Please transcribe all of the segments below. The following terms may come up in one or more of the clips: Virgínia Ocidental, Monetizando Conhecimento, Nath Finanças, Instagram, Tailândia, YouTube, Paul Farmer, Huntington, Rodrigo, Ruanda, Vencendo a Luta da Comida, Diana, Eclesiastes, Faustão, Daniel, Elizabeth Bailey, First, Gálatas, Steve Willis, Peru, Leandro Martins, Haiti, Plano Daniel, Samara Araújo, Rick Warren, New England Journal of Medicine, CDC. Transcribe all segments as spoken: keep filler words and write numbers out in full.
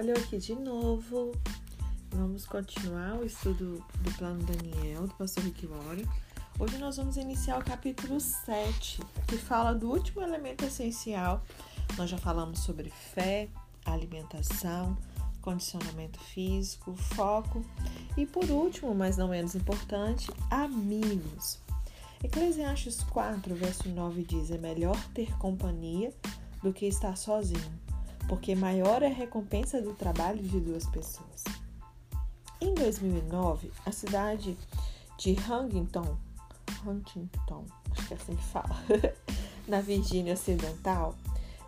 Olha eu aqui de novo. Vamos continuar o estudo do plano Daniel, do pastor Rick Warren. Hoje nós vamos iniciar o capítulo sete, que fala do último elemento essencial. Nós já falamos sobre fé, alimentação, condicionamento físico, foco e, por último, mas não menos importante, amigos. Eclesiastes quatro, verso nove diz: é melhor ter companhia do que estar sozinho, porque maior é a recompensa do trabalho de duas pessoas. Em dois mil e nove, a cidade de Huntington, Huntington, acho que é assim que fala, na Virgínia Ocidental,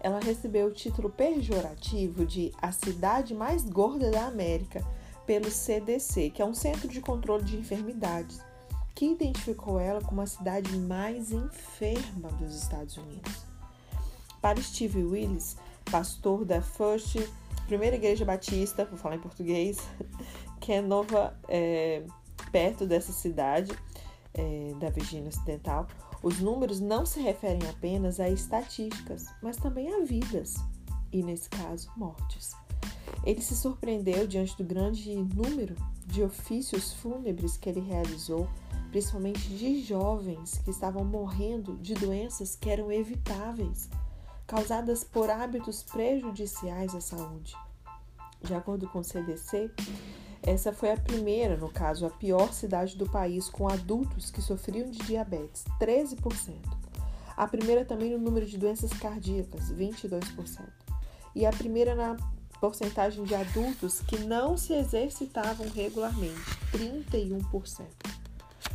ela recebeu o título pejorativo de a cidade mais gorda da América pelo C D C, que é um Centro de Controle de Enfermidades, que identificou ela como a cidade mais enferma dos Estados Unidos. Para Steve Willis, pastor da First, primeira igreja batista, vou falar em português, que é nova, é, perto dessa cidade, é, da Virgínia Ocidental, os números não se referem apenas a estatísticas, mas também a vidas, e nesse caso, mortes. Ele se surpreendeu diante do grande número de ofícios fúnebres que ele realizou, principalmente de jovens que estavam morrendo de doenças que eram evitáveis, causadas por hábitos prejudiciais à saúde. De acordo com o C D C, essa foi a primeira, no caso, a pior cidade do país com adultos que sofriam de diabetes, treze por cento. A primeira também no número de doenças cardíacas, vinte e dois por cento. E a primeira na porcentagem de adultos que não se exercitavam regularmente, trinta e um por cento.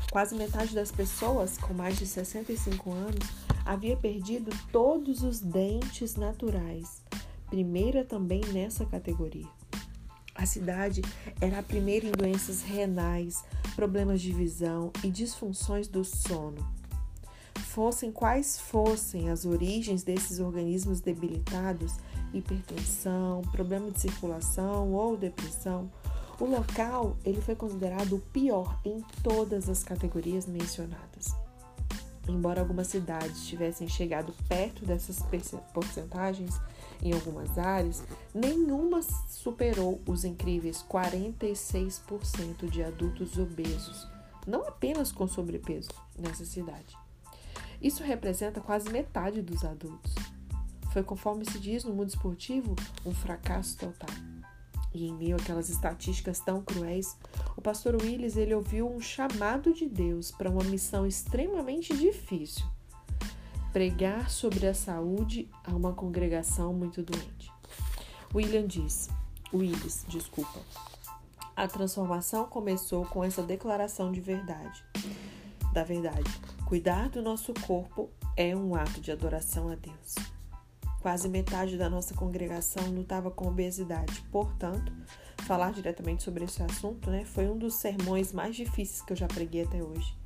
Quase metade das pessoas com mais de sessenta e cinco anos havia perdido todos os dentes naturais, primeira também nessa categoria. A cidade era a primeira em doenças renais, problemas de visão e disfunções do sono. Fossem quais fossem as origens desses organismos debilitados, hipertensão, problema de circulação ou depressão, o local ele foi considerado o pior em todas as categorias mencionadas. Embora algumas cidades tivessem chegado perto dessas porcentagens em algumas áreas, nenhuma superou os incríveis quarenta e seis por cento de adultos obesos, não apenas com sobrepeso, nessa cidade. Isso representa quase metade dos adultos. Foi, conforme se diz no mundo esportivo, um fracasso total. E em meio àquelas estatísticas tão cruéis, o pastor Willis ele ouviu um chamado de Deus para uma missão extremamente difícil: pregar sobre a saúde a uma congregação muito doente. William diz, Willis, desculpa. A transformação começou com essa declaração de verdade. Da verdade, cuidar do nosso corpo é um ato de adoração a Deus. Quase metade da nossa congregação lutava com obesidade. Portanto, falar diretamente sobre esse assunto, né, foi um dos sermões mais difíceis que eu já preguei até hoje.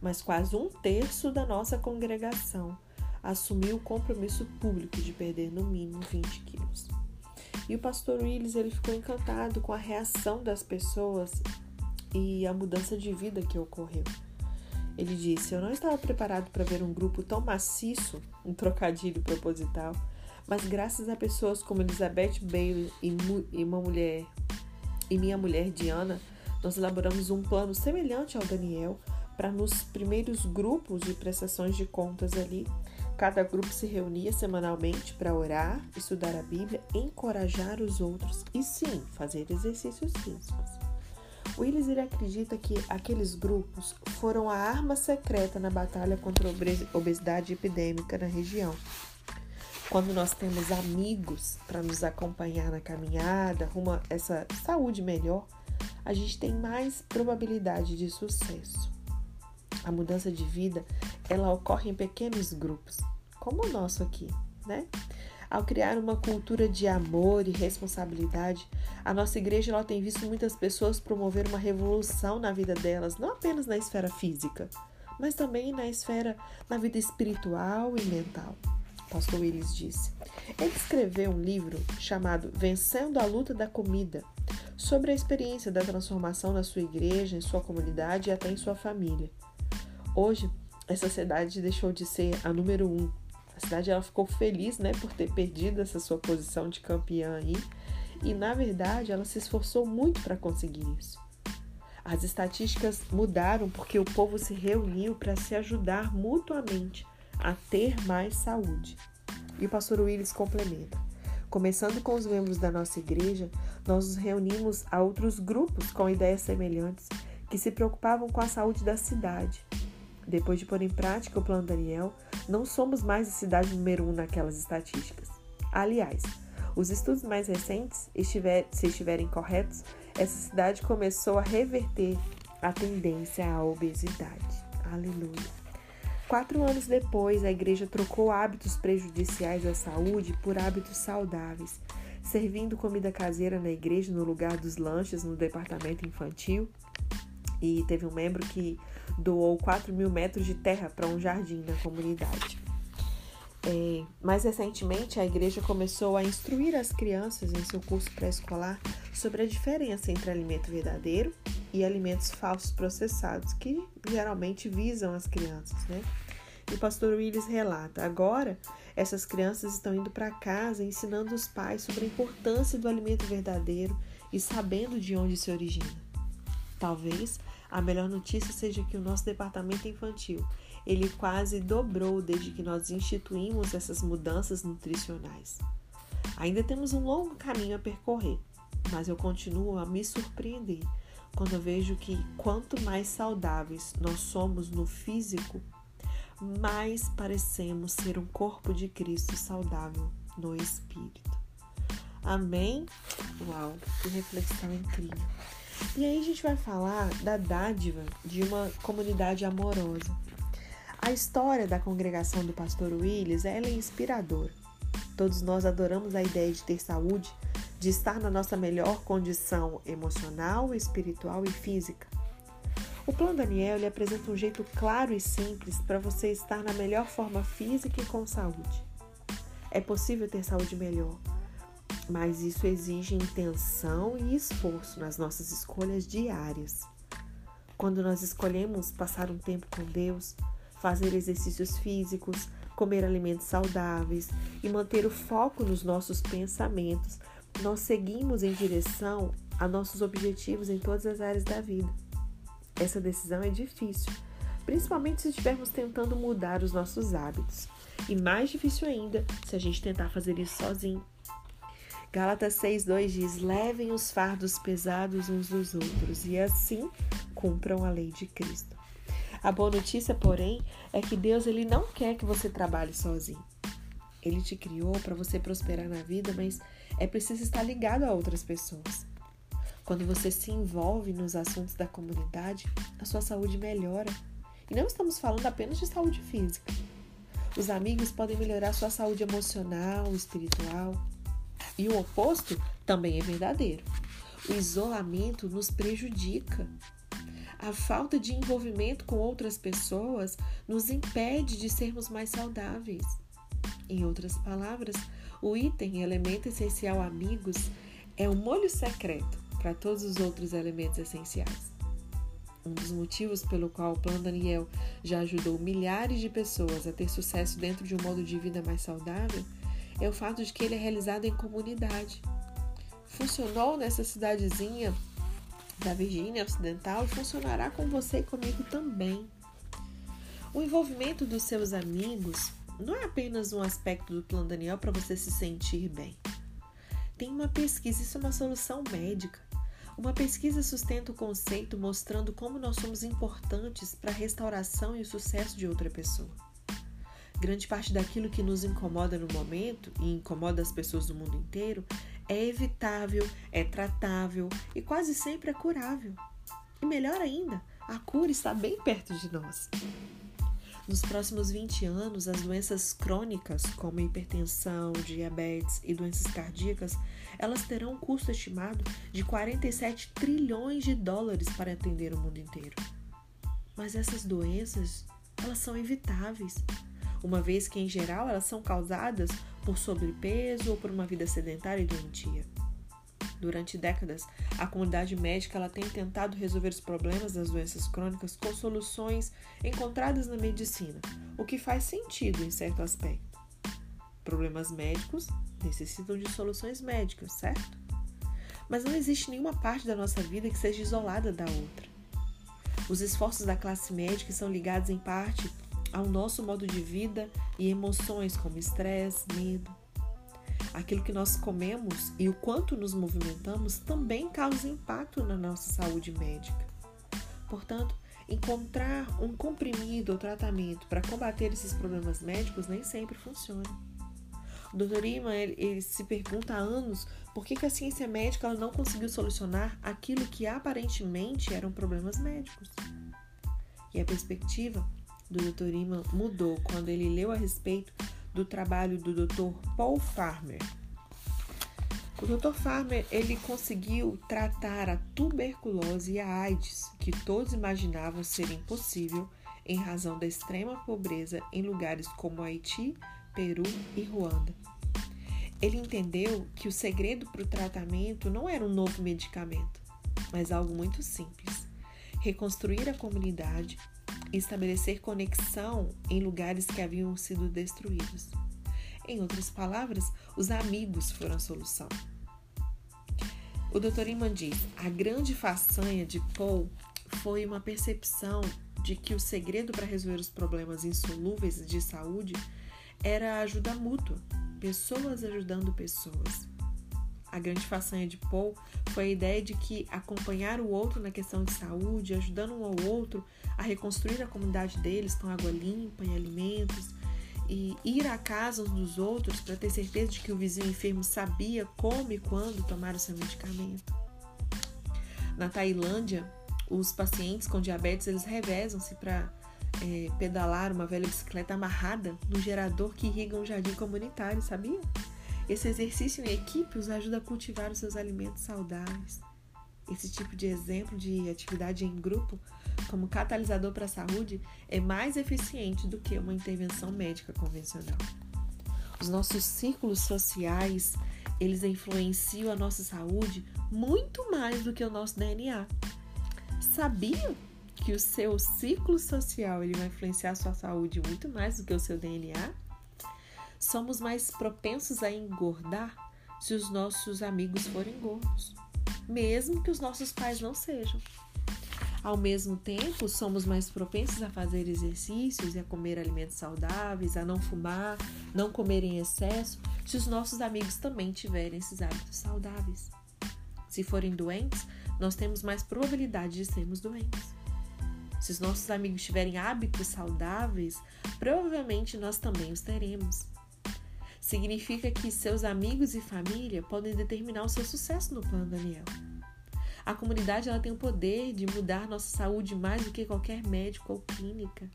Mas quase um terço da nossa congregação assumiu o compromisso público de perder no mínimo vinte quilos. E o pastor Willis ele ficou encantado com a reação das pessoas e a mudança de vida que ocorreu. Ele disse: eu não estava preparado para ver um grupo tão maciço, um trocadilho proposital, mas graças a pessoas como Elizabeth Bailey e, mu- e, uma mulher, e minha mulher Diana, nós elaboramos um plano semelhante ao Daniel para nos primeiros grupos de prestações de contas ali. Cada grupo se reunia semanalmente para orar, estudar a Bíblia, encorajar os outros e, sim, fazer exercícios físicos. Willis ele acredita que aqueles grupos foram a arma secreta na batalha contra a obesidade epidêmica na região. Quando nós temos amigos para nos acompanhar na caminhada rumo a essa saúde melhor, a gente tem mais probabilidade de sucesso. A mudança de vida ela ocorre em pequenos grupos, como o nosso aqui, né? Ao criar uma cultura de amor e responsabilidade, a nossa igreja ela tem visto muitas pessoas promover uma revolução na vida delas, não apenas na esfera física, mas também na esfera, na vida espiritual e mental. Pastor Willis disse. Ele escreveu um livro chamado Vencendo a Luta da Comida, sobre a experiência da transformação na sua igreja, em sua comunidade e até em sua família. Hoje, essa cidade deixou de ser a número um. A cidade ela ficou feliz, né, por ter perdido essa sua posição de campeã aí e, na verdade, ela se esforçou muito para conseguir isso. As estatísticas mudaram porque o povo se reuniu para se ajudar mutuamente a ter mais saúde. E o pastor Willis complementa. Começando com os membros da nossa igreja, nós nos reunimos a outros grupos com ideias semelhantes que se preocupavam com a saúde da cidade. Depois de pôr em prática o plano Daniel, não somos mais a cidade número um naquelas estatísticas. Aliás, os estudos mais recentes, estiver, se estiverem corretos, essa cidade começou a reverter a tendência à obesidade. Aleluia! Quatro anos depois, a igreja trocou hábitos prejudiciais à saúde por hábitos saudáveis, servindo comida caseira na igreja no lugar dos lanches no departamento infantil. E teve um membro que doou quatro mil metros de terra para um jardim na comunidade. É, mais recentemente, a igreja começou a instruir as crianças em seu curso pré-escolar sobre a diferença entre alimento verdadeiro e alimentos falsos processados, que geralmente visam as crianças, né? E o pastor Willis relata, agora essas crianças estão indo para casa ensinando os pais sobre a importância do alimento verdadeiro e sabendo de onde se origina. Talvez a melhor notícia seja que o nosso departamento infantil, ele quase dobrou desde que nós instituímos essas mudanças nutricionais. Ainda temos um longo caminho a percorrer, mas eu continuo a me surpreender quando eu vejo que quanto mais saudáveis nós somos no físico, mais parecemos ser um corpo de Cristo saudável no espírito. Amém? Uau, que reflexão incrível. E aí a gente vai falar da dádiva de uma comunidade amorosa. A história da congregação do pastor Willis, ela é inspiradora. Todos nós adoramos a ideia de ter saúde, de estar na nossa melhor condição emocional, espiritual e física. O plano Daniel ele apresenta um jeito claro e simples para você estar na melhor forma física e com saúde. É possível ter saúde melhor, mas isso exige intenção e esforço nas nossas escolhas diárias. Quando nós escolhemos passar um tempo com Deus, fazer exercícios físicos, comer alimentos saudáveis e manter o foco nos nossos pensamentos, nós seguimos em direção a nossos objetivos em todas as áreas da vida. Essa decisão é difícil, principalmente se estivermos tentando mudar os nossos hábitos. E mais difícil ainda se a gente tentar fazer isso sozinho. Gálatas seis, dois diz, levem os fardos pesados uns dos outros e assim cumpram a lei de Cristo. A boa notícia, porém, é que Deus ele não quer que você trabalhe sozinho. Ele te criou para você prosperar na vida, mas é preciso estar ligado a outras pessoas. Quando você se envolve nos assuntos da comunidade, a sua saúde melhora. E não estamos falando apenas de saúde física. Os amigos podem melhorar sua saúde emocional, espiritual. E o oposto também é verdadeiro. O isolamento nos prejudica. A falta de envolvimento com outras pessoas nos impede de sermos mais saudáveis. Em outras palavras, o item elemento essencial amigos é um molho secreto para todos os outros elementos essenciais. Um dos motivos pelo qual o Plano Daniel já ajudou milhares de pessoas a ter sucesso dentro de um modo de vida mais saudável é o fato de que ele é realizado em comunidade. Funcionou nessa cidadezinha da Virgínia Ocidental e funcionará com você e comigo também. O envolvimento dos seus amigos não é apenas um aspecto do Plano Daniel para você se sentir bem. Tem uma pesquisa, isso é uma solução médica. Uma pesquisa sustenta o conceito mostrando como nós somos importantes para a restauração e o sucesso de outra pessoa. Grande parte daquilo que nos incomoda no momento, e incomoda as pessoas do mundo inteiro, é evitável, é tratável e quase sempre é curável. E melhor ainda, a cura está bem perto de nós. Nos próximos vinte anos, as doenças crônicas, como hipertensão, diabetes e doenças cardíacas, elas terão um custo estimado de quarenta e sete trilhões de dólares para atender o mundo inteiro. Mas essas doenças, elas são evitáveis, uma vez que, em geral, elas são causadas por sobrepeso ou por uma vida sedentária e doentia. Durante décadas, a comunidade médica ela tem tentado resolver os problemas das doenças crônicas com soluções encontradas na medicina, o que faz sentido em certo aspecto. Problemas médicos necessitam de soluções médicas, certo? Mas não existe nenhuma parte da nossa vida que seja isolada da outra. Os esforços da classe médica são ligados em parte ao nosso modo de vida e emoções como estresse, medo. Aquilo que nós comemos e o quanto nos movimentamos também causa impacto na nossa saúde médica. Portanto, encontrar um comprimido ou tratamento para combater esses problemas médicos nem sempre funciona. O doutor Iman ele, ele se pergunta há anos por que, que a ciência médica ela não conseguiu solucionar aquilo que aparentemente eram problemas médicos. E a perspectiva do doutor Iman mudou quando ele leu a respeito do trabalho do doutor Paul Farmer. O doutor Farmer, ele conseguiu tratar a tuberculose e a AIDS, que todos imaginavam ser impossível em razão da extrema pobreza em lugares como Haiti, Peru e Ruanda. Ele entendeu que o segredo para o tratamento não era um novo medicamento, mas algo muito simples: reconstruir a comunidade e estabelecer conexão em lugares que haviam sido destruídos. Em outras palavras, os amigos foram a solução. O doutor Iman diz: a grande façanha de Paul foi uma percepção de que o segredo para resolver os problemas insolúveis de saúde era a ajuda mútua, pessoas ajudando pessoas. A grande façanha de Paul foi a ideia de que acompanhar o outro na questão de saúde, ajudando um ao outro a reconstruir a comunidade deles com água limpa e alimentos, e ir à casa uns dos outros para ter certeza de que o vizinho enfermo sabia como e quando tomar o seu medicamento. Na Tailândia, os pacientes com diabetes eles revezam-se para é, pedalar uma velha bicicleta amarrada no gerador que irriga um jardim comunitário, sabia? Esse exercício em equipe os ajuda a cultivar os seus alimentos saudáveis. Esse tipo de exemplo de atividade em grupo como catalisador para a saúde é mais eficiente do que uma intervenção médica convencional. Os nossos círculos sociais, eles influenciam a nossa saúde muito mais do que o nosso D N A. Sabiam que o seu ciclo social ele vai influenciar a sua saúde muito mais do que o seu D N A? Somos mais propensos a engordar se os nossos amigos forem gordos, mesmo que os nossos pais não sejam. Ao mesmo tempo, somos mais propensos a fazer exercícios e a comer alimentos saudáveis, a não fumar, não comer em excesso, se os nossos amigos também tiverem esses hábitos saudáveis. Se forem doentes, nós temos mais probabilidade de sermos doentes. Se os nossos amigos tiverem hábitos saudáveis, provavelmente nós também os teremos. Significa que seus amigos e família podem determinar o seu sucesso no plano Daniel. A comunidade ela tem o poder de mudar nossa saúde mais do que qualquer médico ou clínica.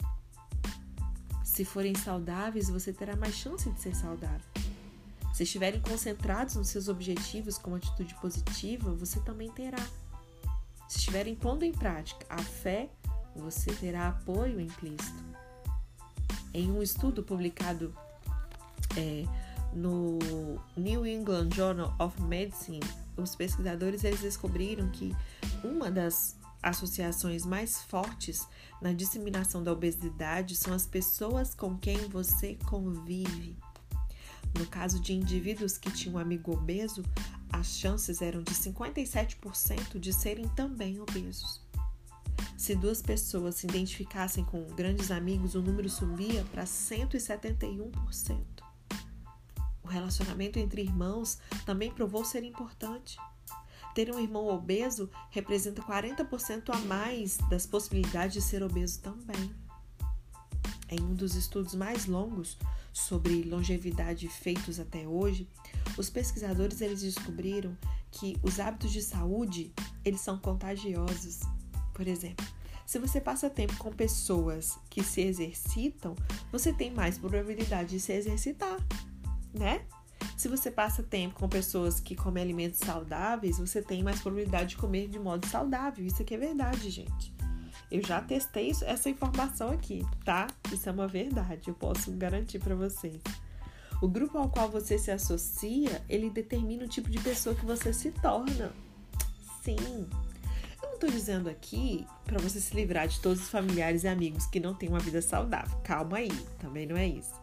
Se forem saudáveis, você terá mais chance de ser saudável. Se estiverem concentrados nos seus objetivos com uma atitude positiva, você também terá. Se estiverem pondo em prática a fé, você terá apoio implícito. Em um estudo publicado é, no New England Journal of Medicine, os pesquisadores eles descobriram que uma das associações mais fortes na disseminação da obesidade são as pessoas com quem você convive. No caso de indivíduos que tinham um amigo obeso, as chances eram de cinquenta e sete por cento de serem também obesos. Se duas pessoas se identificassem com grandes amigos, o número subia para cento e setenta e um por cento. O relacionamento entre irmãos também provou ser importante. Ter um irmão obeso representa quarenta por cento a mais das possibilidades de ser obeso também. Em um dos estudos mais longos sobre longevidade feitos até hoje, os pesquisadores eles descobriram que os hábitos de saúde eles são contagiosos. Por exemplo, se você passa tempo com pessoas que se exercitam, você tem mais probabilidade de se exercitar, né? Se você passa tempo com pessoas que comem alimentos saudáveis, você tem mais probabilidade de comer de modo saudável. Isso aqui é verdade, gente. Eu já testei isso, essa informação aqui, tá? Isso é uma verdade, eu posso garantir pra vocês. O grupo ao qual você se associa, ele determina o tipo de pessoa que você se torna. Sim. Eu não tô dizendo aqui pra você se livrar de todos os familiares e amigos que não têm uma vida saudável. Calma aí, também não é isso.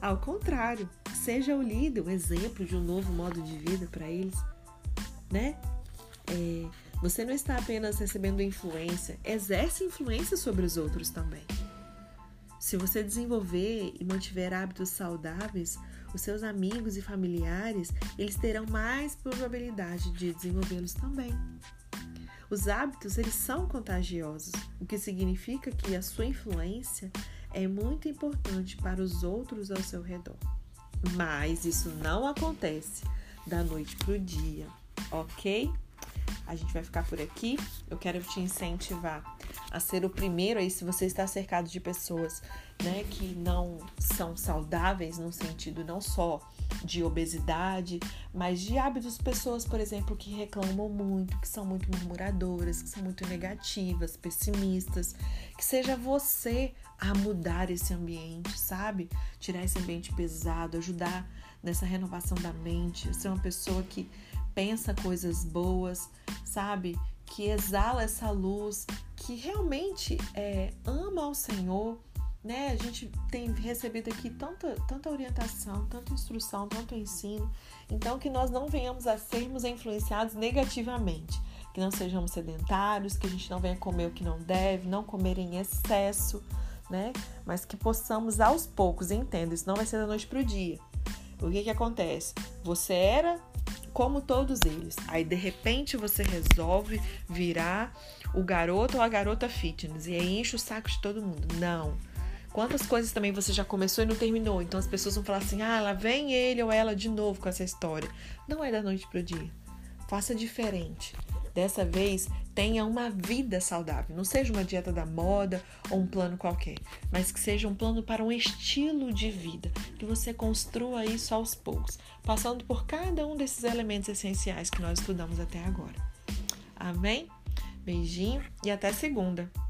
Ao contrário, seja o líder, o exemplo de um novo modo de vida para eles, né? É, você não está apenas recebendo influência, exerce influência sobre os outros também. Se você desenvolver e mantiver hábitos saudáveis, os seus amigos e familiares, eles terão mais probabilidade de desenvolvê-los também. Os hábitos, eles são contagiosos, o que significa que a sua influência é muito importante para os outros ao seu redor. Mas isso não acontece da noite para o dia, ok? A gente vai ficar por aqui. Eu quero te incentivar a ser o primeiro aí, se você está cercado de pessoas, né, que não são saudáveis, no sentido não só de obesidade, mas de hábitos, pessoas, por exemplo, que reclamam muito, que são muito murmuradoras, que são muito negativas, pessimistas, que seja você a mudar esse ambiente, sabe? Tirar esse ambiente pesado, ajudar nessa renovação da mente, ser uma pessoa que pensa coisas boas, sabe? Que exala essa luz, que realmente é, ama ao Senhor, né? A gente tem recebido aqui tanta, tanta orientação, tanta instrução, tanto ensino. Então, que nós não venhamos a sermos influenciados negativamente. Que não sejamos sedentários, que a gente não venha comer o que não deve, não comer em excesso, né? Mas que possamos aos poucos, entenda, isso não vai ser da noite para o dia. O que que acontece? Você era como todos eles. Aí, de repente, você resolve virar o garoto ou a garota fitness e aí enche o saco de todo mundo. Não. Quantas coisas também você já começou e não terminou? Então, as pessoas vão falar assim, ah, lá vem ele ou ela de novo com essa história. Não é da noite pro dia. Faça diferente. Dessa vez, tenha uma vida saudável. Não seja uma dieta da moda ou um plano qualquer, mas que seja um plano para um estilo de vida, que você construa isso aos poucos, passando por cada um desses elementos essenciais que nós estudamos até agora. Amém? Beijinho e até segunda!